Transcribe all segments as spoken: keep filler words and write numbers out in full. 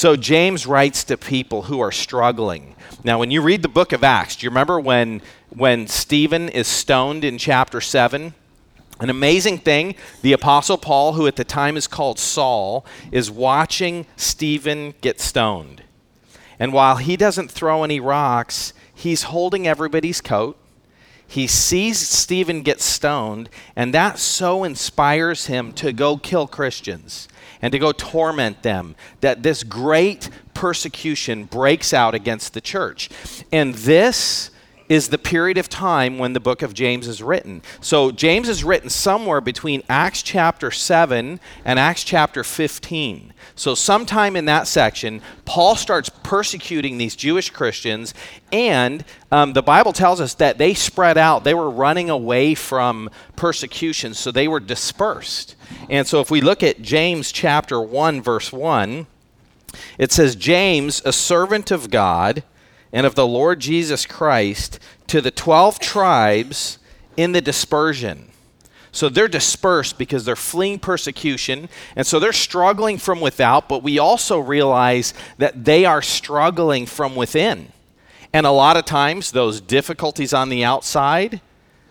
So James writes to people who are struggling. Now, when you read the book of Acts, do you remember when, when Stephen is stoned in chapter seven? An amazing thing, the Apostle Paul, who at the time is called Saul, is watching Stephen get stoned. And while he doesn't throw any rocks, he's holding everybody's coat. He sees Stephen get stoned, and that so inspires him to go kill Christians and to go torment them, that this great persecution breaks out against the church. And this is the period of time when the book of James is written. So James is written somewhere between Acts chapter seven and Acts chapter fifteen. So sometime in that section, Paul starts persecuting these Jewish Christians, and um, the Bible tells us that they spread out. They were running away from persecution, so they were dispersed. And so if we look at James chapter one, verse one, it says, James, a servant of God, and of the Lord Jesus Christ, to the twelve tribes in the dispersion. So they're dispersed because they're fleeing persecution, and so they're struggling from without, but we also realize that they are struggling from within. And a lot of times, those difficulties on the outside,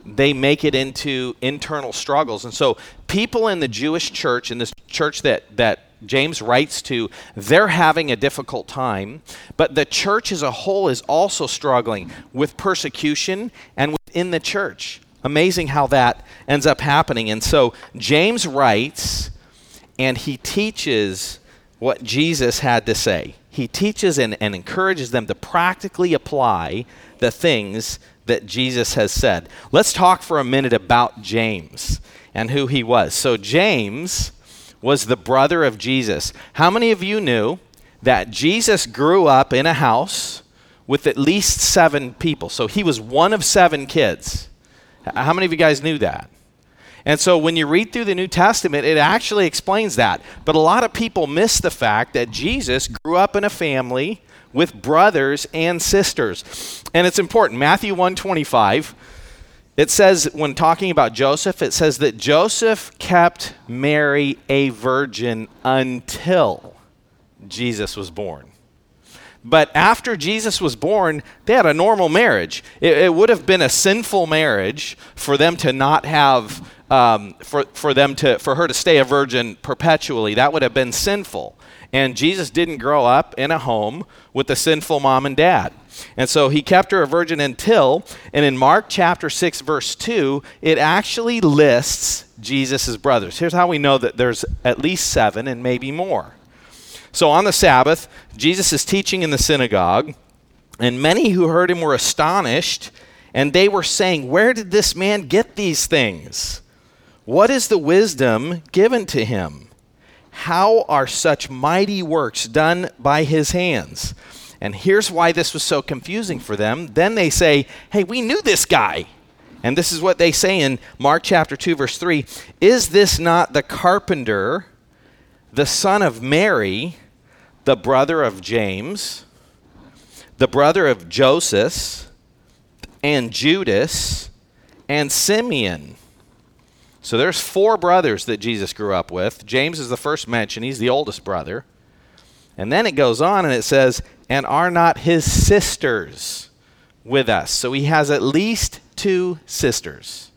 they make it into internal struggles. And so people in the Jewish church, in this church that that James writes to, they're having a difficult time, but the church as a whole is also struggling with persecution and within the church. Amazing how that ends up happening. And so James writes, and he teaches what Jesus had to say. He teaches and, and encourages them to practically apply the things that Jesus has said. Let's talk for a minute about James and who he was. So James was the brother of Jesus. How many of you knew that Jesus grew up in a house with at least seven people? So he was one of seven kids. How many of you guys knew that? And so when you read through the New Testament, it actually explains that. But a lot of people miss the fact that Jesus grew up in a family with brothers and sisters. And it's important. Matthew one twenty-five, it says, when talking about Joseph, it says that Joseph kept Mary a virgin until Jesus was born. But after Jesus was born, they had a normal marriage. It, it would have been a sinful marriage for them to not have, um, for, for them to, for her to stay a virgin perpetually. That would have been sinful. And Jesus didn't grow up in a home with a sinful mom and dad. And so he kept her a virgin until, and in Mark chapter six, verse two, it actually lists Jesus' brothers. Here's how we know that there's at least seven and maybe more. So on the Sabbath, Jesus is teaching in the synagogue, and many who heard him were astonished, and they were saying, "Where did this man get these things? What is the wisdom given to him? How are such mighty works done by his hands?" And here's why this was so confusing for them. Then they say, "Hey, we knew this guy." And this is what they say in Mark chapter two, verse three. "Is this not the carpenter, the son of Mary, the brother of James, the brother of Joseph, and Judas, and Simeon?" So there's four brothers that Jesus grew up with. James is the first mentioned. He's the oldest brother. And then it goes on and it says, "And are not his sisters with us?" So he has at least two sisters.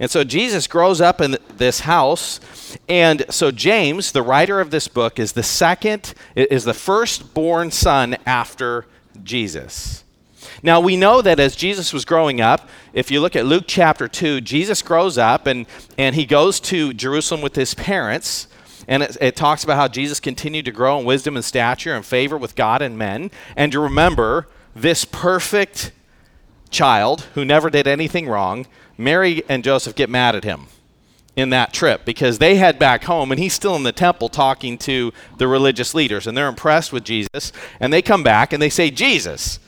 And so Jesus grows up in this house. And so James, the writer of this book, is the second, is the firstborn son after Jesus. Now, we know that as Jesus was growing up, if you look at Luke chapter two, Jesus grows up and, and he goes to Jerusalem with his parents. And it, it talks about how Jesus continued to grow in wisdom and stature and favor with God and men. And you remember this perfect child who never did anything wrong, Mary and Joseph get mad at him in that trip because they head back home and he's still in the temple talking to the religious leaders. And they're impressed with Jesus. And they come back and they say, "Jesus,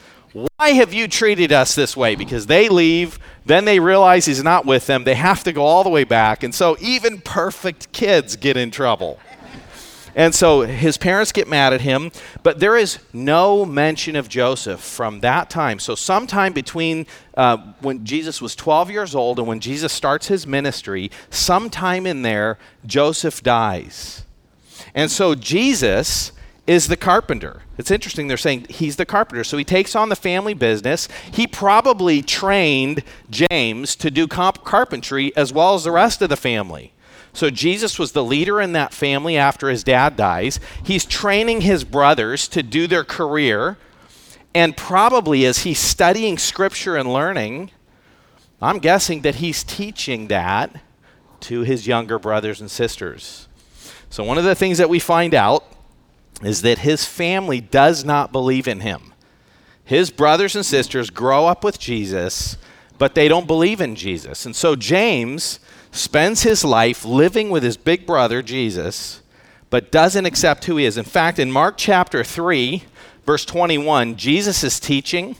why have you treated us this way?" Because they leave, then they realize he's not with them. They have to go all the way back. And so even perfect kids get in trouble. And so his parents get mad at him, but there is no mention of Joseph from that time. So sometime between uh, when Jesus was twelve years old and when Jesus starts his ministry, sometime in there, Joseph dies. And so Jesus is the carpenter. It's interesting. They're saying he's the carpenter. So he takes on the family business. He probably trained James to do comp- carpentry as well as the rest of the family. So Jesus was the leader in that family after his dad dies. He's training his brothers to do their career. And probably as he's studying scripture and learning, I'm guessing that he's teaching that to his younger brothers and sisters. So one of the things that we find out is that his family does not believe in him. His brothers and sisters grow up with Jesus, but they don't believe in Jesus. And so James spends his life living with his big brother, Jesus, but doesn't accept who he is. In fact, in Mark chapter three, verse twenty-one, Jesus is teaching,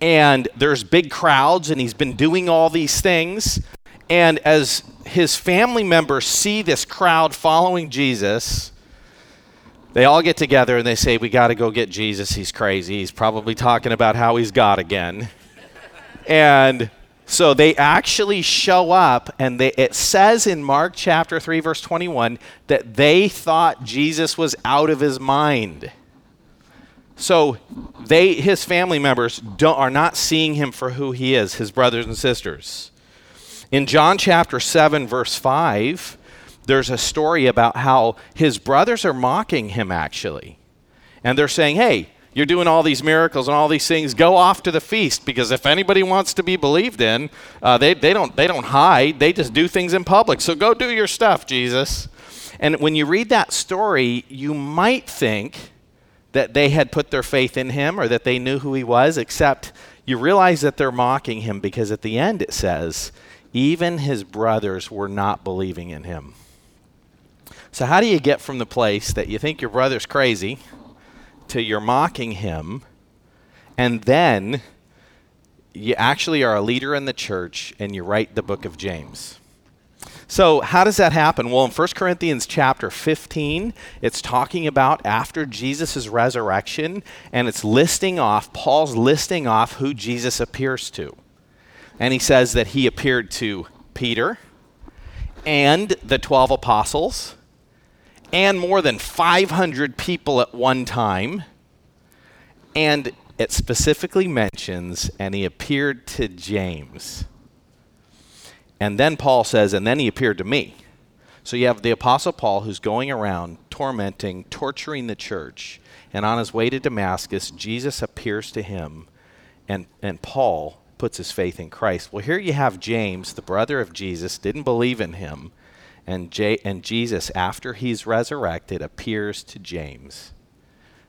and there's big crowds, and he's been doing all these things. And as his family members see this crowd following Jesus, they all get together and they say, we got to go get Jesus. He's crazy. He's probably talking about how he's God again. And so they actually show up, and they, it says in Mark chapter three, verse twenty-one, that they thought Jesus was out of his mind. So they, his family members don't, are not seeing him for who he is, his brothers and sisters. In John chapter seven, verse five, there's a story about how his brothers are mocking him, actually. And they're saying, hey, you're doing all these miracles and all these things. Go off to the feast, because if anybody wants to be believed in, uh, they, they don't they don't hide. They just do things in public. So go do your stuff, Jesus. And when you read that story, you might think that they had put their faith in him or that they knew who he was, except you realize that they're mocking him, because at the end it says, even his brothers were not believing in him. So how do you get from the place that you think your brother's crazy to you're mocking him, and then you actually are a leader in the church and you write the book of James? So how does that happen? Well, in First Corinthians chapter fifteen, it's talking about after Jesus' resurrection, and it's listing off, Paul's listing off who Jesus appears to. And he says that he appeared to Peter and the twelve apostles and more than five hundred people at one time. And it specifically mentions, and he appeared to James. And then Paul says, and then he appeared to me. So you have the Apostle Paul, who's going around tormenting, torturing the church. And on his way to Damascus, Jesus appears to him, and, and Paul puts his faith in Christ. Well, here you have James, the brother of Jesus, didn't believe in him. And, J- and Jesus, after he's resurrected, appears to James.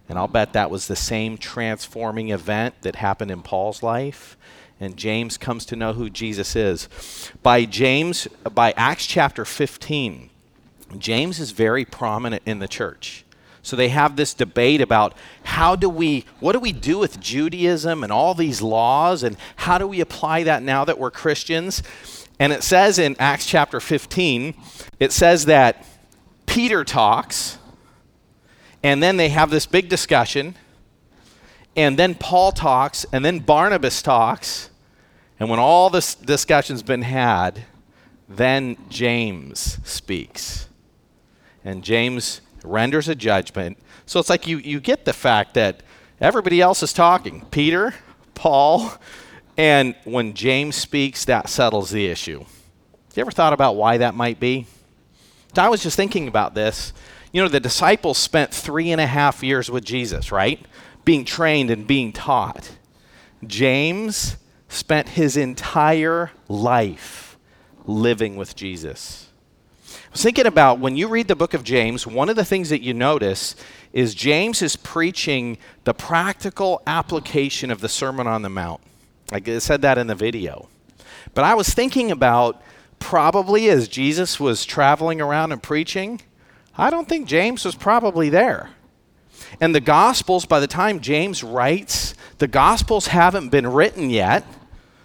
And I'll bet that was the same transforming event that happened in Paul's life. And James comes to know who Jesus is. By James, by Acts chapter fifteen, James is very prominent in the church. So they have this debate about how do we, what do we do with Judaism and all these laws, and how do we apply that now that we're Christians? And it says in Acts chapter fifteen, it says that Peter talks, and then they have this big discussion, and then Paul talks, and then Barnabas talks. And when all this discussion's been had, then James speaks. And James renders a judgment. So it's like you, you get the fact that everybody else is talking. Peter, Paul, and when James speaks, that settles the issue. You ever thought about why that might be? I was just thinking about this. You know, the disciples spent three and a half years with Jesus, right? Being trained and being taught. James spent his entire life living with Jesus. I was thinking about when you read the book of James, one of the things that you notice is James is preaching the practical application of the Sermon on the Mount. I said that in the video. But I was thinking about probably as Jesus was traveling around and preaching, I don't think James was probably there. And the Gospels, by the time James writes, the Gospels haven't been written yet.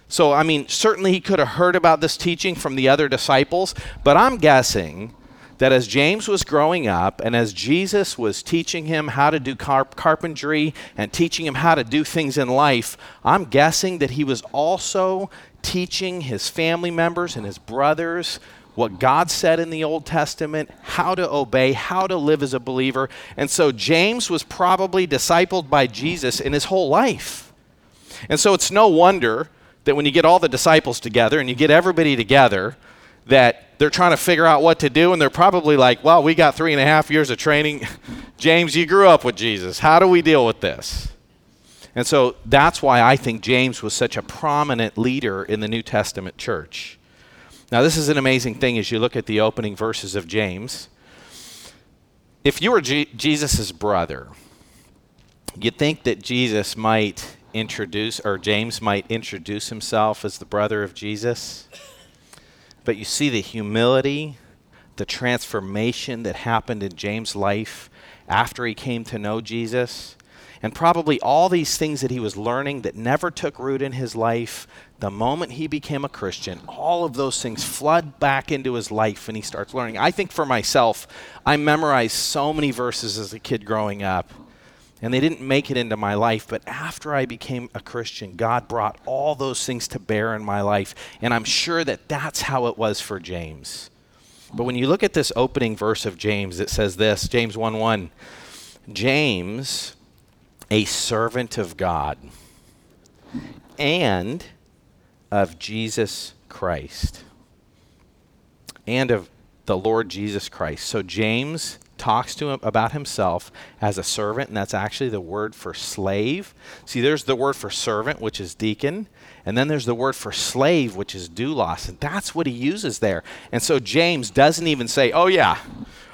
So, I mean, certainly he could have heard about this teaching from the other disciples. But I'm guessing that as James was growing up and as Jesus was teaching him how to do carp- carpentry and teaching him how to do things in life, I'm guessing that he was also teaching his family members and his brothers what God said in the Old Testament, how to obey, how to live as a believer. And so James was probably discipled by Jesus in his whole life. And so it's no wonder that when you get all the disciples together and you get everybody together, that they're trying to figure out what to do, and they're probably like, well, we got three and a half years of training. James, you grew up with Jesus. How do we deal with this? And so that's why I think James was such a prominent leader in the New Testament church. Now, this is an amazing thing as you look at the opening verses of James. If you were G- Jesus' brother, you'd think that Jesus might introduce, or James might introduce himself as the brother of Jesus. But you see the humility, the transformation that happened in James' life after he came to know Jesus, and probably all these things that he was learning that never took root in his life. The moment he became a Christian, all of those things flood back into his life and he starts learning. I think for myself, I memorized so many verses as a kid growing up, and they didn't make it into my life. But after I became a Christian, God brought all those things to bear in my life. And I'm sure that that's how it was for James. But when you look at this opening verse of James, it says this, James one one, James, a servant of God and of Jesus Christ, and of the Lord Jesus Christ. So James talks to him about himself as a servant, and that's actually the word for slave. See, there's the word for servant, which is deacon, and then there's the word for slave, which is doulos, and that's what he uses there. And so James doesn't even say, oh yeah,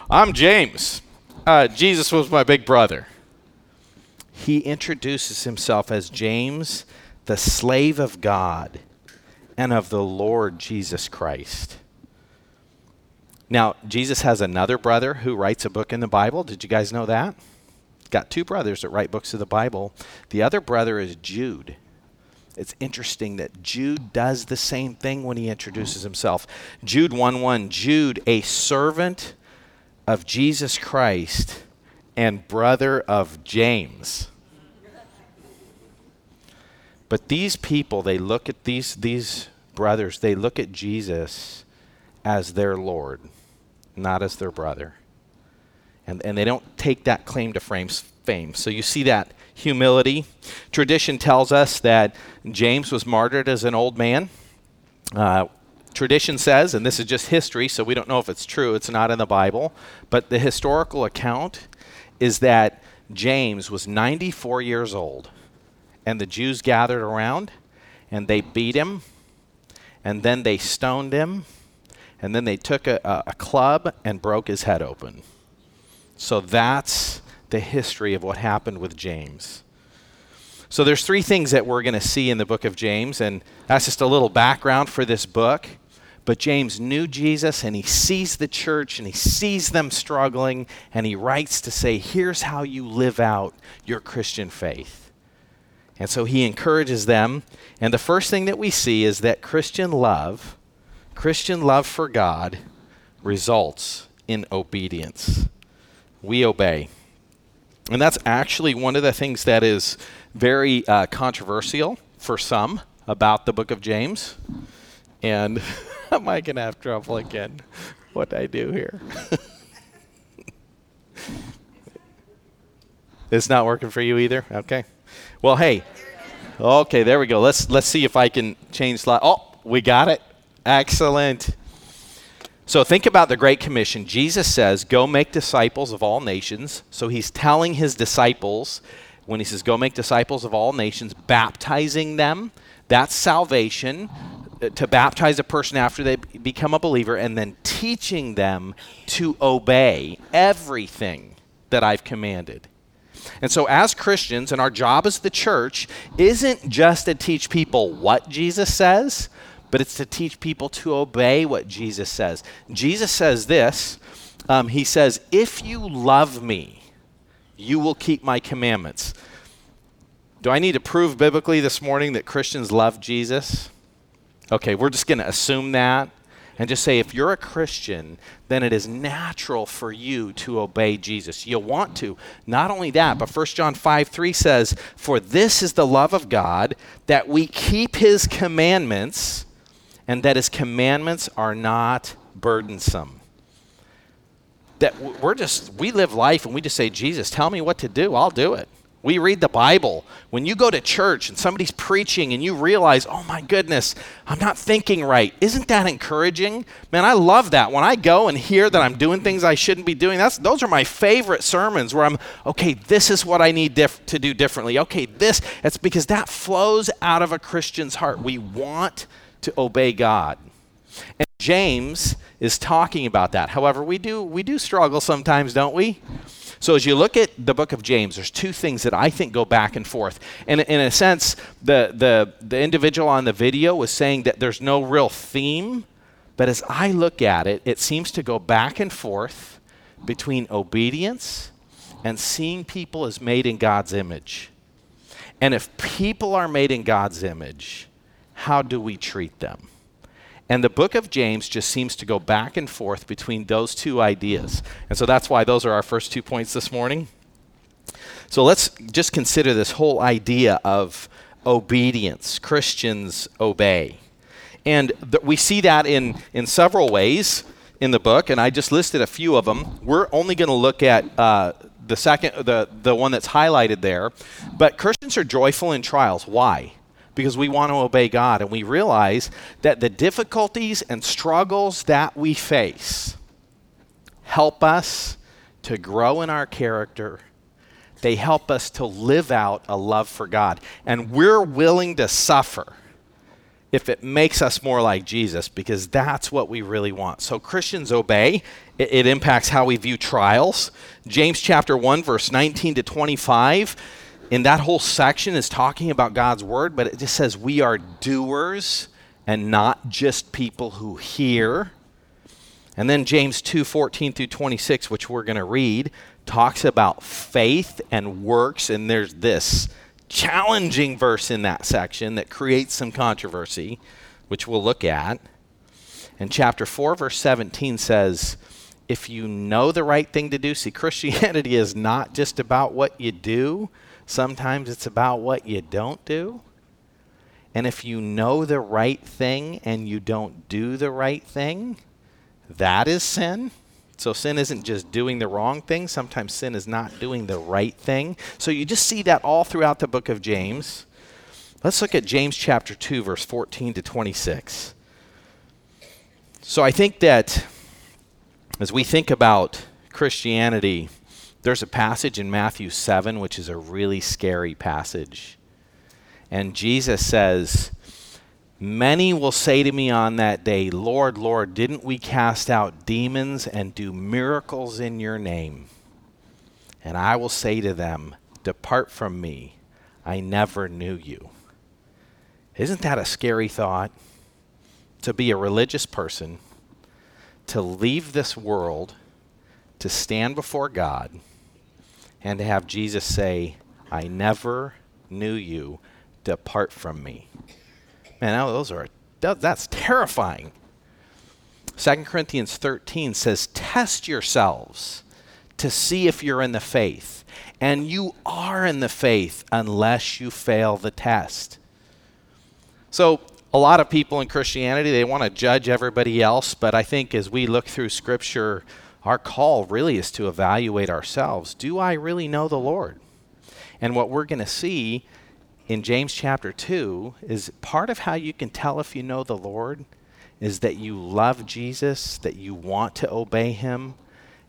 I'm James. Uh, Jesus was my big brother. He introduces himself as James, the slave of God and of the Lord Jesus Christ. Now, Jesus has another brother who writes a book in the Bible. Did you guys know that? Got two brothers that write books of the Bible. The other brother is Jude. It's interesting that Jude does the same thing when he introduces himself. Jude one one, Jude, a servant of Jesus Christ and brother of James. But these people, they look at these, these brothers, they look at Jesus as their Lord, not as their brother. And, and they don't take that claim to fame. So you see that humility. Tradition tells us that James was martyred as an old man. Uh, Tradition says, and this is just history, so we don't know if it's true, it's not in the Bible, but the historical account is that James was ninety-four years old, and the Jews gathered around, and they beat him, and then they stoned him, and then they took a, a, a club and broke his head open. So that's the history of what happened with James. So there's three things that we're going to see in the book of James, and that's just a little background for this book. But James knew Jesus, and he sees the church, and he sees them struggling, and he writes to say, here's how you live out your Christian faith. And so he encourages them, and the first thing that we see is that Christian love, Christian love for God, results in obedience. We obey. And that's actually one of the things that is very uh, controversial for some about the book of James. And am I going to have trouble again? What did I do here? It's not working for you either? Okay. Well, hey. Okay, there we go. Let's let's see if I can change slide. Oh, we got it. Excellent. So think about the Great Commission. Jesus says, go make disciples of all nations. So he's telling his disciples, when he says, go make disciples of all nations, baptizing them. That's salvation, to baptize a person after they become a believer, and then teaching them to obey everything that I've commanded. And so as Christians, and our job as the church, isn't just to teach people what Jesus says, but it's to teach people to obey what Jesus says. Jesus says this, um, he says, if you love me, you will keep my commandments. Do I need to prove biblically this morning that Christians love Jesus? Okay, we're just going to assume that and just say, if you're a Christian, then it is natural for you to obey Jesus. You'll want to. Not only that, but First John five three says, for this is the love of God, that we keep his commandments, and that his commandments are not burdensome. That we're just, we live life and we just say, Jesus, tell me what to do. I'll do it. We read the Bible. When you go to church and somebody's preaching and you realize, oh my goodness, I'm not thinking right. Isn't that encouraging? Man, I love that. When I go and hear that I'm doing things I shouldn't be doing, that's those are my favorite sermons where I'm, okay, this is what I need dif- to do differently. Okay, this, it's because that flows out of a Christian's heart. We want to obey God. And James is talking about that. However, we do we do struggle sometimes, don't we? So as you look at the book of James, there's two things that I think go back and forth. And in a sense, the, the, the individual on the video was saying that there's no real theme. But as I look at it, it seems to go back and forth between obedience and seeing people as made in God's image. And if people are made in God's image, how do we treat them? And the book of James just seems to go back and forth between those two ideas. And so that's why those are our first two points this morning. So let's just consider this whole idea of obedience. Christians obey. And th- we see that in, in several ways in the book, and I just listed a few of them. We're only going to look at uh, the second, the, the one that's highlighted there. But Christians are joyful in trials. Why? Because we want to obey God, and we realize that the difficulties and struggles that we face help us to grow in our character. They help us to live out a love for God. And we're willing to suffer if it makes us more like Jesus, because that's what we really want. So Christians obey. It, it impacts how we view trials. James chapter one, verse nineteen to twenty-five. And that whole section is talking about God's word, but it just says we are doers and not just people who hear. And then James two fourteen through twenty-six, which we're going to read, talks about faith and works. And there's this challenging verse in that section that creates some controversy, which we'll look at. And chapter four, verse seventeen says, if you know the right thing to do, see, Christianity is not just about what you do. Sometimes it's about what you don't do. And if you know the right thing and you don't do the right thing, that is sin. So sin isn't just doing the wrong thing. Sometimes sin is not doing the right thing. So you just see that all throughout the book of James. Let's look at James chapter two, verse fourteen to twenty-six. So I think that as we think about Christianity, there's a passage in Matthew seven, which is a really scary passage. And Jesus says, many will say to me on that day, Lord, Lord, didn't we cast out demons and do miracles in your name? And I will say to them, depart from me. I never knew you. Isn't that a scary thought? To be a religious person, to leave this world, to stand before God, and to have Jesus say, I never knew you, depart from me. Man, those are, that's terrifying. Second Corinthians thirteen says, test yourselves to see if you're in the faith. And you are in the faith unless you fail the test. So a lot of people in Christianity, they want to judge everybody else, but I think as we look through Scripture, our call really is to evaluate ourselves. Do I really know the Lord? And what we're going to see in James chapter two is part of how you can tell if you know the Lord is that you love Jesus, that you want to obey him,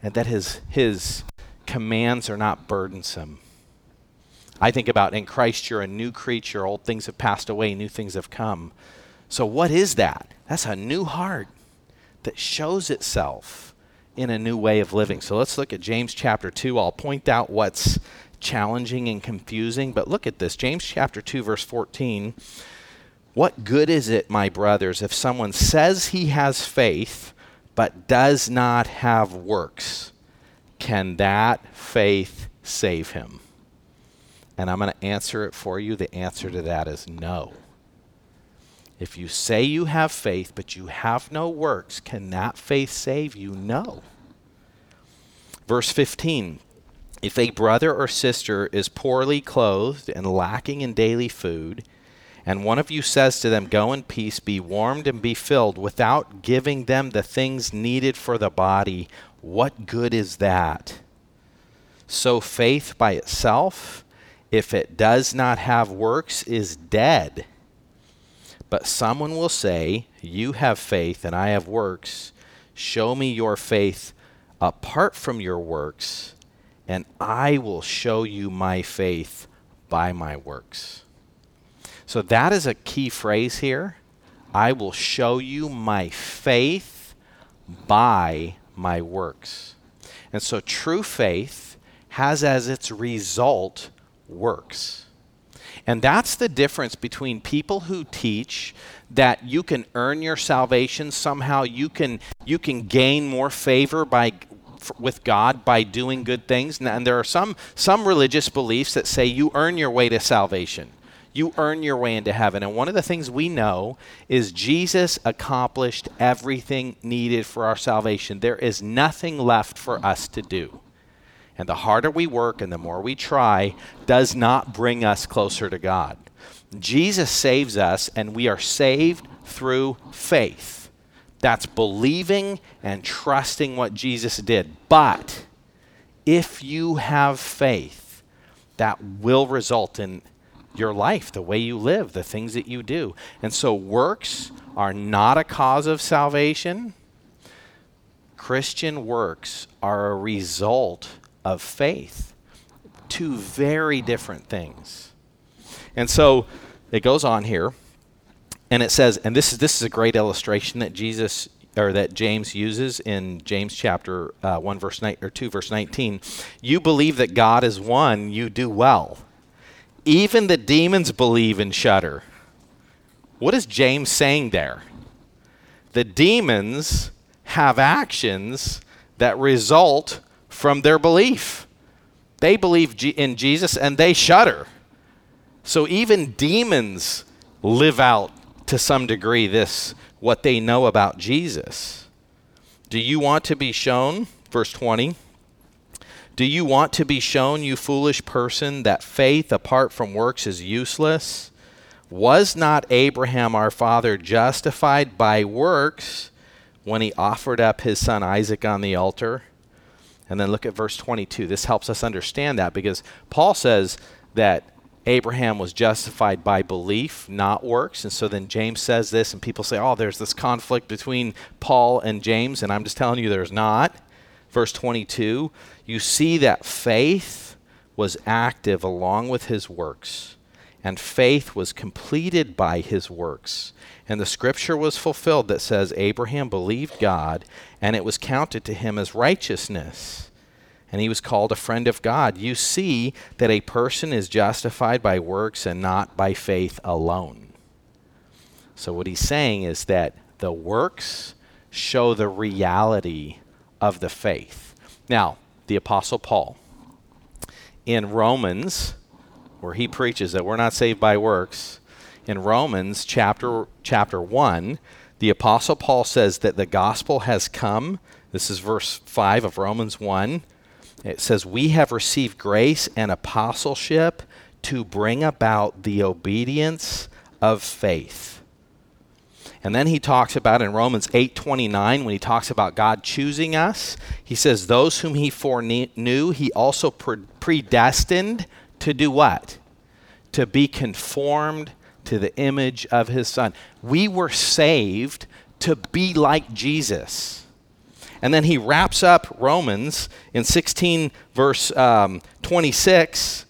and that his, his commands are not burdensome. I think about in Christ you're a new creature. Old things have passed away. New things have come. So what is that? That's a new heart that shows itself in a new way of living. So let's look at James chapter two. I'll point out what's challenging and confusing, but look at this. James chapter two, verse fourteen. What good is it, my brothers, if someone says he has faith, but does not have works? Can that faith save him? And I'm going to answer it for you. The answer to that is no. If you say you have faith, but you have no works, can that faith save you? No. Verse fifteen, if a brother or sister is poorly clothed and lacking in daily food, and one of you says to them, go in peace, be warmed and be filled, without giving them the things needed for the body, what good is that? So faith by itself, if it does not have works, is dead. But someone will say, you have faith and I have works. Show me your faith apart from your works, and I will show you my faith by my works. So that is a key phrase here. I will show you my faith by my works. And so true faith has as its result works. And that's the difference between people who teach that you can earn your salvation somehow, you can you can gain more favor by with God by doing good things. And there are some some religious beliefs that say you earn your way to salvation. You earn your way into heaven. And one of the things we know is Jesus accomplished everything needed for our salvation. There is nothing left for us to do. And the harder we work and the more we try does not bring us closer to God. Jesus saves us, and we are saved through faith. That's believing and trusting what Jesus did. But if you have faith, that will result in your life, the way you live, the things that you do. And so works are not a cause of salvation. Christian works are a result of faith. Two very different things. And so it goes on here, and it says, and this is this is a great illustration that Jesus or that James uses in James chapter uh, one verse nine or two verse nineteen. You believe that God is one, you do well. Even the demons believe and shudder. What is James saying there? The demons have actions that result from their belief. They believe in Jesus and they shudder. So even demons live out to some degree this, what they know about Jesus. Do you want to be shown, verse twenty, do you want to be shown, you foolish person, that faith apart from works is useless? Was not Abraham our father justified by works when he offered up his son Isaac on the altar? And then look at verse twenty-two. This helps us understand that, because Paul says that Abraham was justified by belief, not works. And so then James says this, and people say, oh, there's this conflict between Paul and James, and I'm just telling you there's not. Verse twenty-two, you see that faith was active along with his works, and faith was completed by his works. And the scripture was fulfilled that says, Abraham believed God, and it was counted to him as righteousness. And he was called a friend of God. You see that a person is justified by works and not by faith alone. So what he's saying is that the works show the reality of the faith. Now, the Apostle Paul, in Romans, where he preaches that we're not saved by works, in Romans chapter chapter one, the Apostle Paul says that the gospel has come. This is verse five of Romans one. It says, we have received grace and apostleship to bring about the obedience of faith. And then he talks about in Romans eight twenty-nine, when he talks about God choosing us, he says, those whom he foreknew, he also predestined to do what? To be conformed to the image of his son. We were saved to be like Jesus. And then he wraps up Romans in sixteen verse um, twenty-six.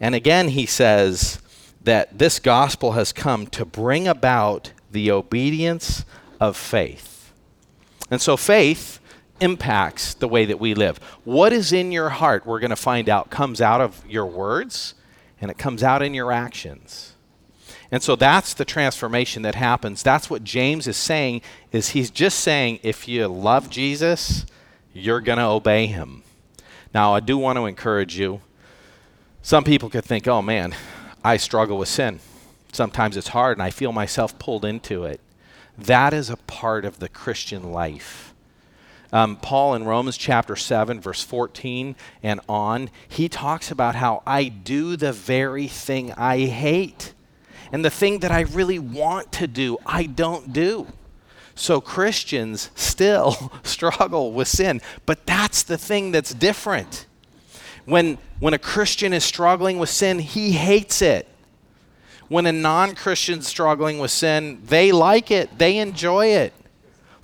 And again, he says that this gospel has come to bring about the obedience of faith. And so faith impacts the way that we live. What is in your heart, we're going to find out, comes out of your words, and it comes out in your actions. And so that's the transformation that happens. That's what James is saying, is he's just saying, if you love Jesus, you're going to obey him. Now, I do want to encourage you. Some people could think, oh man, I struggle with sin. Sometimes it's hard and I feel myself pulled into it. That is a part of the Christian life. Um, Paul in Romans chapter seven, verse fourteen and on, he talks about how I do the very thing I hate. and the thing that I really want to do, I don't do. So Christians still struggle with sin, but that's the thing that's different. When, when a Christian is struggling with sin, he hates it. When a non-Christian is struggling with sin, they like it, they enjoy it.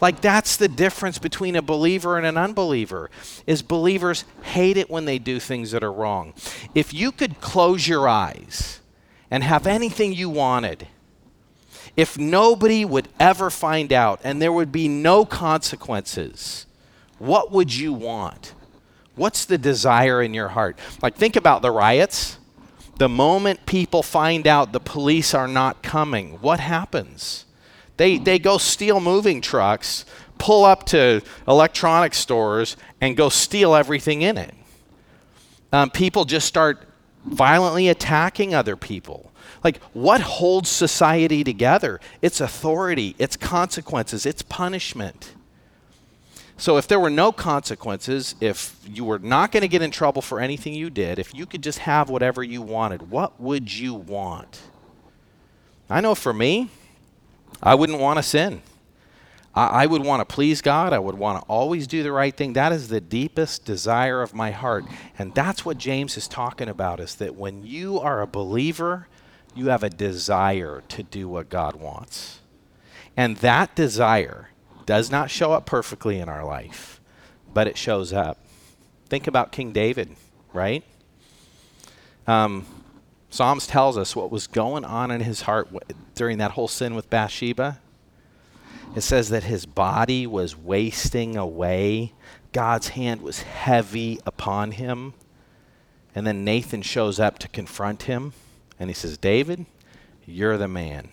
Like, that's the difference between a believer and an unbeliever, is believers hate it when they do things that are wrong. If you could close your eyes and have anything you wanted, if nobody would ever find out and there would be no consequences, what would you want? What's the desire in your heart? Like, think about the riots. The moment people find out the police are not coming, what happens? They they go steal moving trucks, pull up to electronic stores, and go steal everything in it. Um, people just start violently attacking other people. Like, what holds society together? It's authority, it's consequences, it's punishment. So if there were no consequences, if you were not going to get in trouble for anything you did, if you could just have whatever you wanted, what would you want? I know for me, I wouldn't want to sin. I, I would want to please God. I would want to always do the right thing. That is the deepest desire of my heart. And that's what James is talking about, is that when you are a believer, you have a desire to do what God wants. And that desire does not show up perfectly in our life, but it shows up. Think about King David, right? Um, Psalms tells us what was going on in his heart during that whole sin with Bathsheba. It says that his body was wasting away. God's hand was heavy upon him. And then Nathan shows up to confront him, and he says, David, you're the man.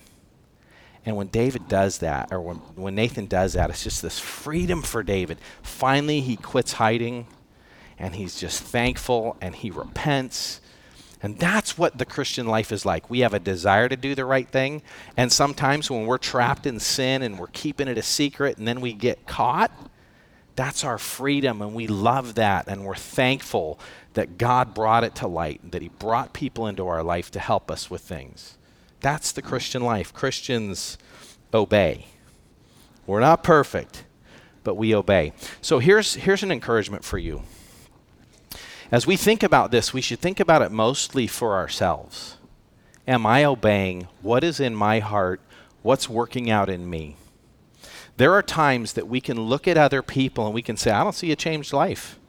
And when David does that, or when, when Nathan does that, it's just this freedom for David. Finally, he quits hiding, and he's just thankful, and he repents. And that's what the Christian life is like. We have a desire to do the right thing, and sometimes when we're trapped in sin and we're keeping it a secret and then we get caught, that's our freedom, and we love that, and we're thankful that God brought it to light, that he brought people into our life to help us with things. That's the Christian life. Christians obey. We're not perfect, but we obey. So here's, here's an encouragement for you. As we think about this, we should think about it mostly for ourselves. Am I obeying? What is in my heart? What's working out in me? There are times that we can look at other people and we can say, I don't see a changed life.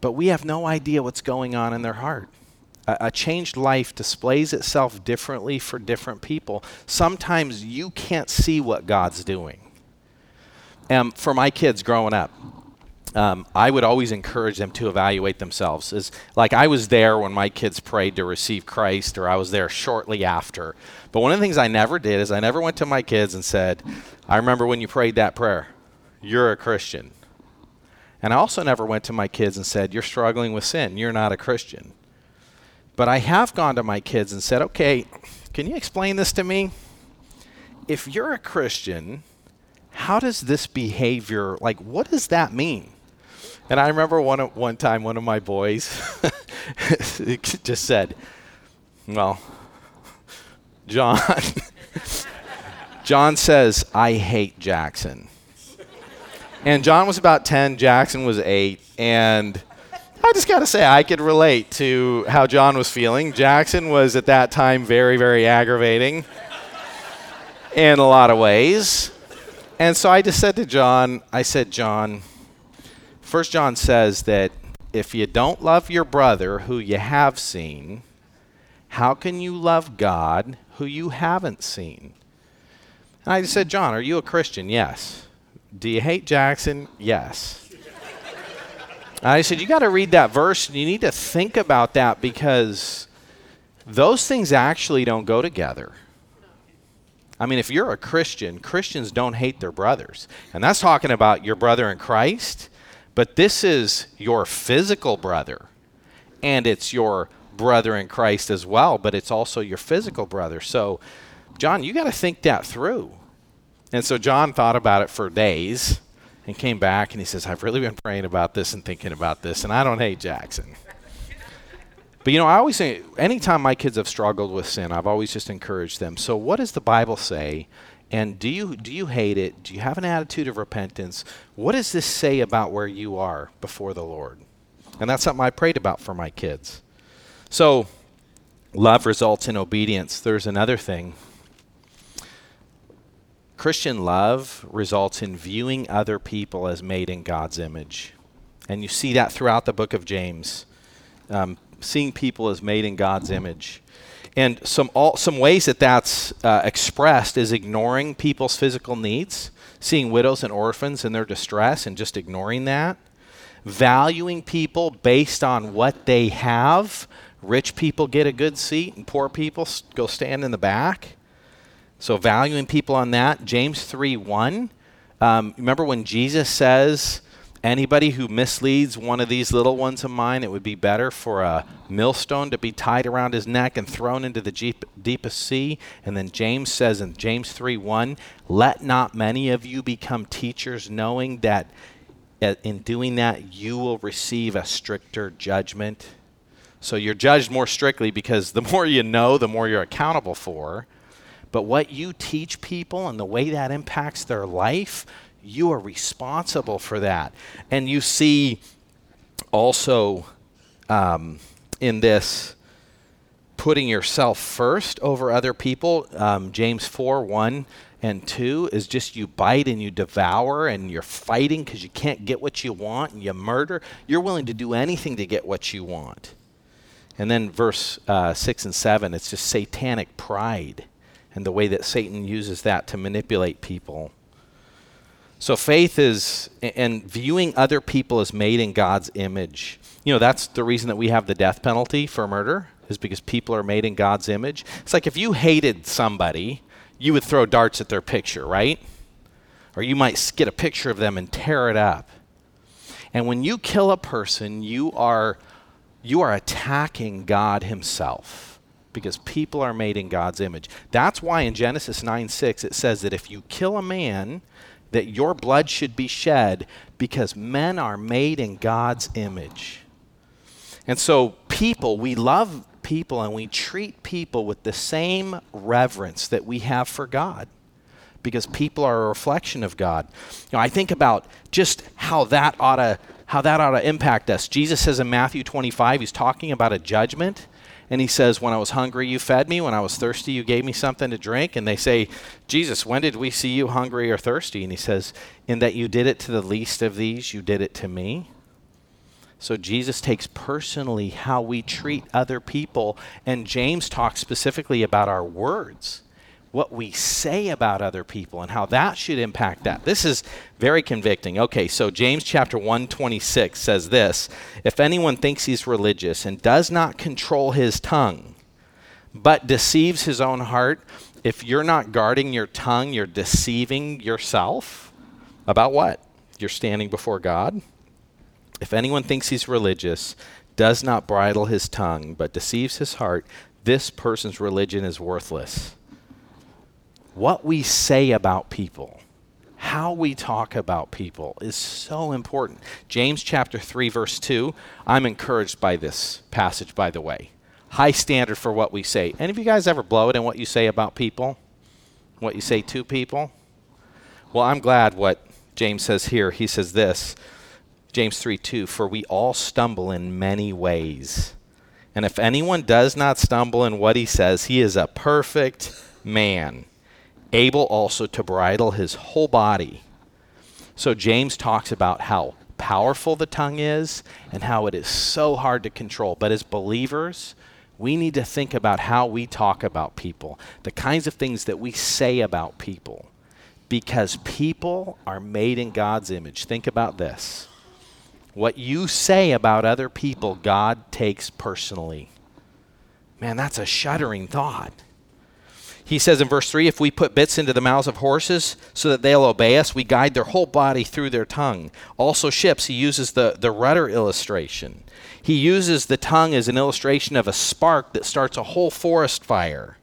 But we have no idea what's going on in their heart. A changed life displays itself differently for different people. Sometimes you can't see what God's doing. Um, for my kids growing up, um, I would always encourage them to evaluate themselves. It's like, I was there when my kids prayed to receive Christ, or I was there shortly after. But one of the things I never did is I never went to my kids and said, I remember when you prayed that prayer, you're a Christian. And I also never went to my kids and said, you're struggling with sin, you're not a Christian. But I have gone to my kids and said, okay, can you explain this to me? If you're a Christian, how does this behavior, like, what does that mean? And I remember one one time, one of my boys just said, well, John, John says, I hate Jackson. And John was about ten, Jackson was eight, and I just got to say, I could relate to how John was feeling. Jackson was at that time very, very aggravating in a lot of ways. And so I just said to John, I said, John, First John says that if you don't love your brother who you have seen, how can you love God who you haven't seen? And I just said, John, are you a Christian? Yes. Do you hate Jackson? Yes. I said, you got to read that verse, and you need to think about that, because those things actually don't go together. I mean, if you're a Christian, Christians don't hate their brothers. And that's talking about your brother in Christ, but this is your physical brother, and it's your brother in Christ as well, but it's also your physical brother. So, John, you got to think that through. And so John thought about it for days. And came back and he says, I've really been praying about this and thinking about this, and I don't hate Jackson. But, you know, I always say, anytime my kids have struggled with sin, I've always just encouraged them. So what does the Bible say? And do you do you hate it? Do you have an attitude of repentance? What does this say about where you are before the Lord? And that's something I prayed about for my kids. So love results in obedience. There's another thing. Christian love results in viewing other people as made in God's image. And you see that throughout the book of James, um, seeing people as made in God's image. And some all, some ways that that's uh, expressed is ignoring people's physical needs, seeing widows and orphans in their distress and just ignoring that, valuing people based on what they have. Rich people get a good seat and poor people go stand in the back. So valuing people on that. James three one. Um, remember when Jesus says, anybody who misleads one of these little ones of mine, it would be better for a millstone to be tied around his neck and thrown into the deep, deepest sea. And then James says in James three one, let not many of you become teachers, knowing that in doing that you will receive a stricter judgment. So you're judged more strictly because the more you know, the more you're accountable for. But what you teach people and the way that impacts their life, you are responsible for that. And you see also um, in this putting yourself first over other people. Um, James four one and two is just you bite and you devour and you're fighting because you can't get what you want and you murder. You're willing to do anything to get what you want. And then verse uh, six and seven, it's just satanic pride and the way that Satan uses that to manipulate people. So faith is, and viewing other people as made in God's image. You know, that's the reason that we have the death penalty for murder, is because people are made in God's image. It's like if you hated somebody, you would throw darts at their picture, right? Or you might get a picture of them and tear it up. And when you kill a person, you are you are attacking God himself, because people are made in God's image. That's why in Genesis nine six it says that if you kill a man, that your blood should be shed, because men are made in God's image. And so people, we love people and we treat people with the same reverence that we have for God, because people are a reflection of God. You know, I think about just how that ought to, how that ought to impact us. Jesus says in Matthew twenty-five, he's talking about a judgment. And he says, when I was hungry, you fed me. When I was thirsty, you gave me something to drink. And they say, Jesus, when did we see you hungry or thirsty? And he says, in that you did it to the least of these, you did it to me. So Jesus takes personally how we treat other people. And James talks specifically about our words, what we say about other people and how that should impact that. This is very convicting. Okay, so James chapter one twenty-six says this, if anyone thinks he's religious and does not control his tongue, but deceives his own heart, if you're not guarding your tongue, you're deceiving yourself. About what? You're standing before God. If anyone thinks he's religious, does not bridle his tongue, but deceives his heart, this person's religion is worthless. What we say about people, how we talk about people is so important. James chapter three, verse two, I'm encouraged by this passage, by the way. High standard for what we say. Any of you guys ever blow it in what you say about people? What you say to people? Well, I'm glad what James says here. He says this, James three two, for we all stumble in many ways. And if anyone does not stumble in what he says, he is a perfect man, able also to bridle his whole body. So James talks about how powerful the tongue is and how it is so hard to control. But as believers, we need to think about how we talk about people, the kinds of things that we say about people, because people are made in God's image. Think about this. What you say about other people, God takes personally. Man, that's a shuddering thought. He says in verse three, if we put bits into the mouths of horses so that they'll obey us, we guide their whole body through their tongue. Also ships, he uses the, the rudder illustration. He uses the tongue as an illustration of a spark that starts a whole forest fire.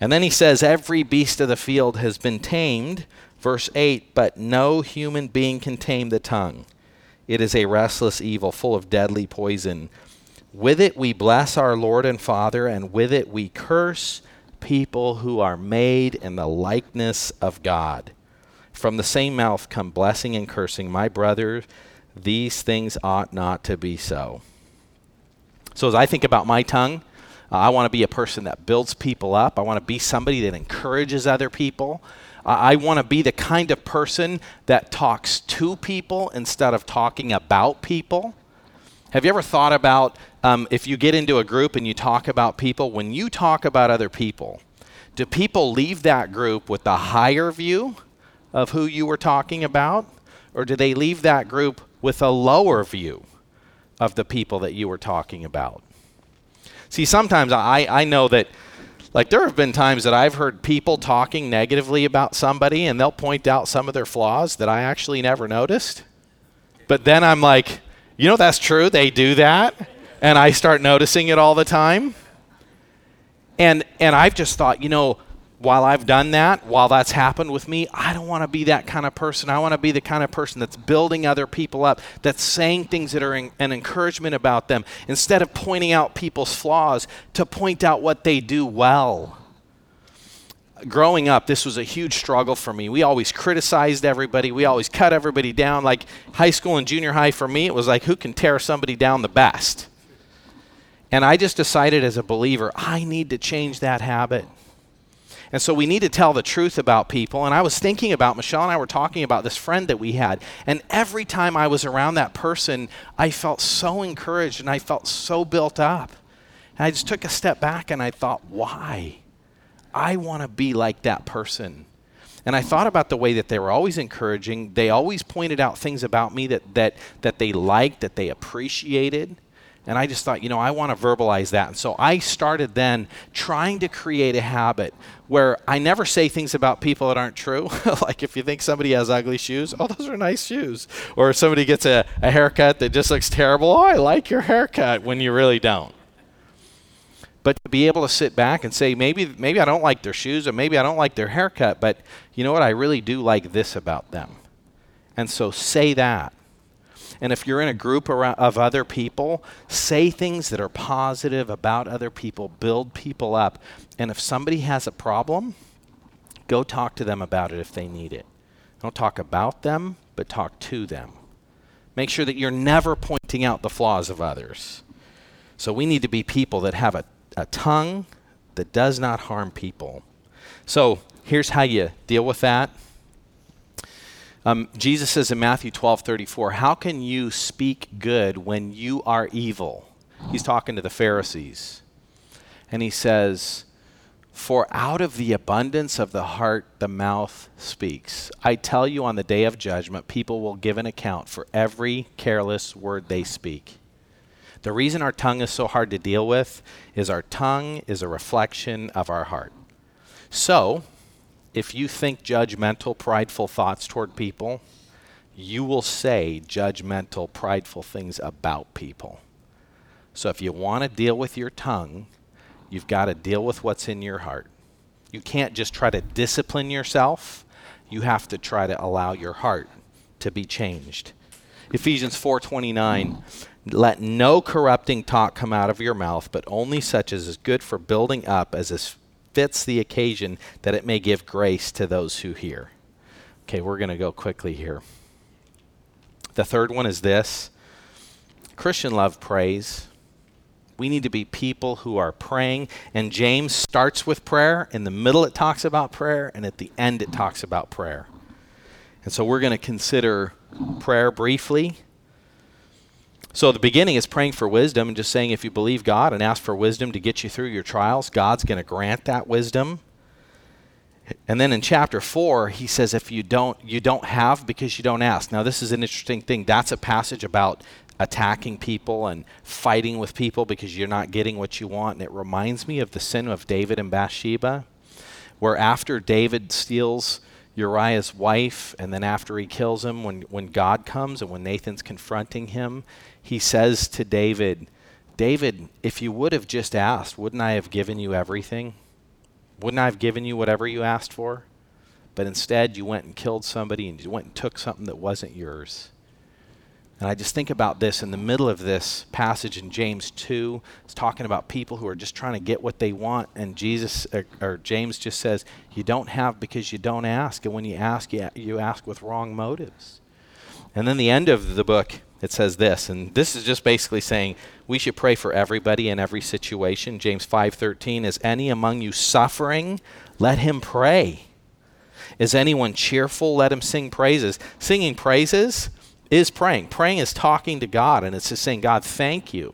And then he says, every beast of the field has been tamed, verse eight, but no human being can tame the tongue. It is a restless evil full of deadly poison. With it we bless our Lord and Father, and with it we curse people who are made in the likeness of God. From the same mouth come blessing and cursing. My brother, these things ought not to be so. So as I think about my tongue, uh, I want to be a person that builds people up. I want to be somebody that encourages other people. Uh, I want to be the kind of person that talks to people instead of talking about people. Have you ever thought about um, if you get into a group and you talk about people, when you talk about other people, do people leave that group with the higher view of who you were talking about? Or do they leave that group with a lower view of the people that you were talking about? See, sometimes I, I know that, like, there have been times that I've heard people talking negatively about somebody, and they'll point out some of their flaws that I actually never noticed. But then I'm like, you know, that's true. They do that. And I start noticing it all the time. And and I've just thought, you know, while I've done that, while that's happened with me, I don't want to be that kind of person. I want to be the kind of person that's building other people up, that's saying things that are in, an encouragement about them, instead of pointing out people's flaws, to point out what they do well. Growing up, this was a huge struggle for me. We always criticized everybody. We always cut everybody down. Like high school and junior high for me, it was like, who can tear somebody down the best? And I just decided as a believer, I need to change that habit. And so we need to tell the truth about people. And I was thinking about, Michelle and I were talking about this friend that we had. And every time I was around that person, I felt so encouraged and I felt so built up. And I just took a step back and I thought, why? I want to be like that person. And I thought about the way that they were always encouraging. They always pointed out things about me that that that they liked, that they appreciated. And I just thought, you know, I want to verbalize that. And so I started then trying to create a habit where I never say things about people that aren't true. Like if you think somebody has ugly shoes, oh, those are nice shoes. Or if somebody gets a, a haircut that just looks terrible, oh, I like your haircut, when you really don't. But to be able to sit back and say, maybe maybe I don't like their shoes, or maybe I don't like their haircut, but you know what, I really do like this about them. And so say that. And if you're in a group of other people, say things that are positive about other people, build people up. And if somebody has a problem, go talk to them about it if they need it. Don't talk about them, but talk to them. Make sure that you're never pointing out the flaws of others. So we need to be people that have a, a tongue that does not harm people. So here's how you deal with that. Um, Jesus says in Matthew twelve thirty-four, how can you speak good when you are evil? He's talking to the Pharisees. And he says, for out of the abundance of the heart, the mouth speaks. I tell you, on the day of judgment, people will give an account for every careless word they speak. The reason our tongue is so hard to deal with is our tongue is a reflection of our heart. So if you think judgmental, prideful thoughts toward people, you will say judgmental, prideful things about people. So if you want to deal with your tongue, you've got to deal with what's in your heart. You can't just try to discipline yourself. You have to try to allow your heart to be changed. Ephesians four twenty-nine, let no corrupting talk come out of your mouth, but only such as is good for building up, as is fits the occasion, that it may give grace to those who hear. Okay, we're going to go quickly here. The third one is this. Christian love prays. We need to be people who are praying. And James starts with prayer. In the middle it talks about prayer. And at the end it talks about prayer. And so we're going to consider prayer briefly. So the beginning is praying for wisdom, and just saying if you believe God and ask for wisdom to get you through your trials, God's going to grant that wisdom. And then in chapter four, he says if you don't, you don't have because you don't ask. Now this is an interesting thing. That's a passage about attacking people and fighting with people because you're not getting what you want. And it reminds me of the sin of David and Bathsheba, where after David steals Uriah's wife, and then after he kills him, when, when God comes and when Nathan's confronting him, he says to David, David, if you would have just asked, wouldn't I have given you everything? Wouldn't I have given you whatever you asked for? But instead you went and killed somebody, and you went and took something that wasn't yours. And I just think about this in the middle of this passage in James two. It's talking about people who are just trying to get what they want. And Jesus or, or James just says, you don't have because you don't ask. And when you ask, you, you ask with wrong motives. And then the end of the book, it says this. And this is just basically saying we should pray for everybody in every situation. James five thirteen, is any among you suffering? Let him pray. Is anyone cheerful? Let him sing praises. Singing praises is praying. Praying is talking to God, and it's just saying, God, thank you.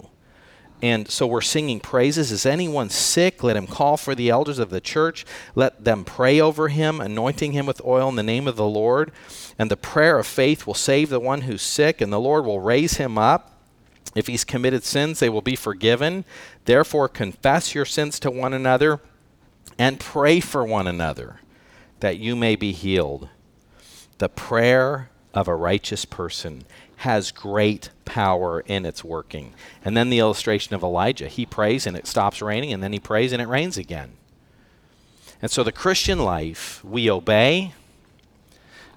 And so we're singing praises. Is anyone sick? Let him call for the elders of the church. Let them pray over him, anointing him with oil in the name of the Lord. And the prayer of faith will save the one who's sick, and the Lord will raise him up. If he's committed sins, they will be forgiven. Therefore, confess your sins to one another and pray for one another that you may be healed. The prayer of a righteous person has great power in its working. And then the illustration of Elijah. He prays and it stops raining, and then he prays and it rains again. And so the Christian life, we obey,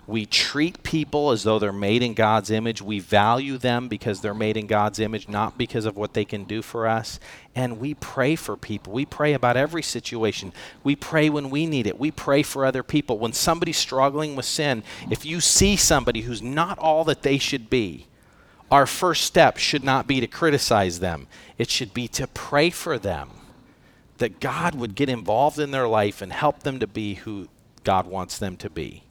we treat people as though they're made in God's image, we value them because they're made in God's image, not because of what they can do for us, and we pray for people. We pray about every situation. We pray when we need it. We pray for other people. When somebody's struggling with sin, if you see somebody who's not all that they should be, our first step should not be to criticize them. It should be to pray for them, that God would get involved in their life and help them to be who God wants them to be.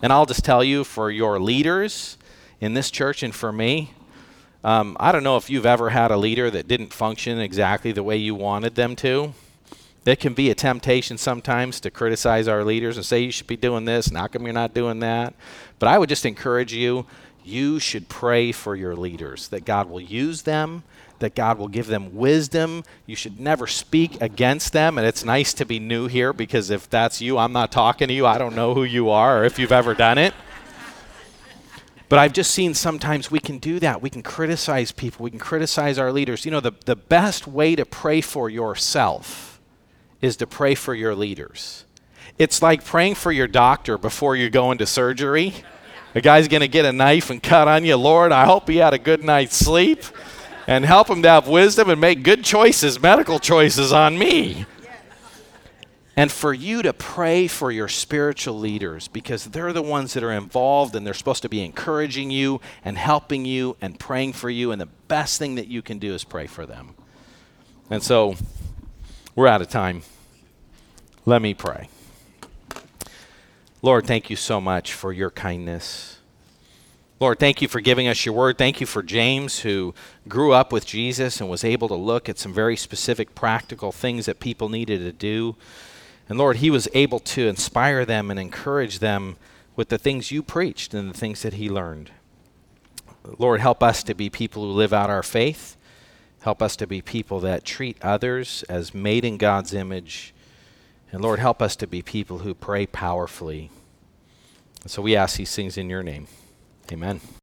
And I'll just tell you, for your leaders in this church and for me, um, I don't know if you've ever had a leader that didn't function exactly the way you wanted them to. It can be a temptation sometimes to criticize our leaders and say, you should be doing this, and how come you're not doing that? But I would just encourage you, you should pray for your leaders, that God will use them, that God will give them wisdom. You should never speak against them. And it's nice to be new here, because if that's you, I'm not talking to you. I don't know who you are or if you've ever done it. But I've just seen sometimes we can do that. We can criticize people. We can criticize our leaders. You know, the, the best way to pray for yourself is to pray for your leaders. It's like praying for your doctor before you go into surgery. The guy's going to get a knife and cut on you. Lord, I hope he had a good night's sleep. And help him to have wisdom and make good choices, medical choices on me. Yes. And for you to pray for your spiritual leaders, because they're the ones that are involved and they're supposed to be encouraging you and helping you and praying for you. And the best thing that you can do is pray for them. And so we're out of time. Let me pray. Lord, thank you so much for your kindness. Lord, thank you for giving us your word. Thank you for James, who grew up with Jesus and was able to look at some very specific practical things that people needed to do. And Lord, he was able to inspire them and encourage them with the things you preached and the things that he learned. Lord, help us to be people who live out our faith. Help us to be people that treat others as made in God's image. And Lord, help us to be people who pray powerfully. And so we ask these things in your name. Amen.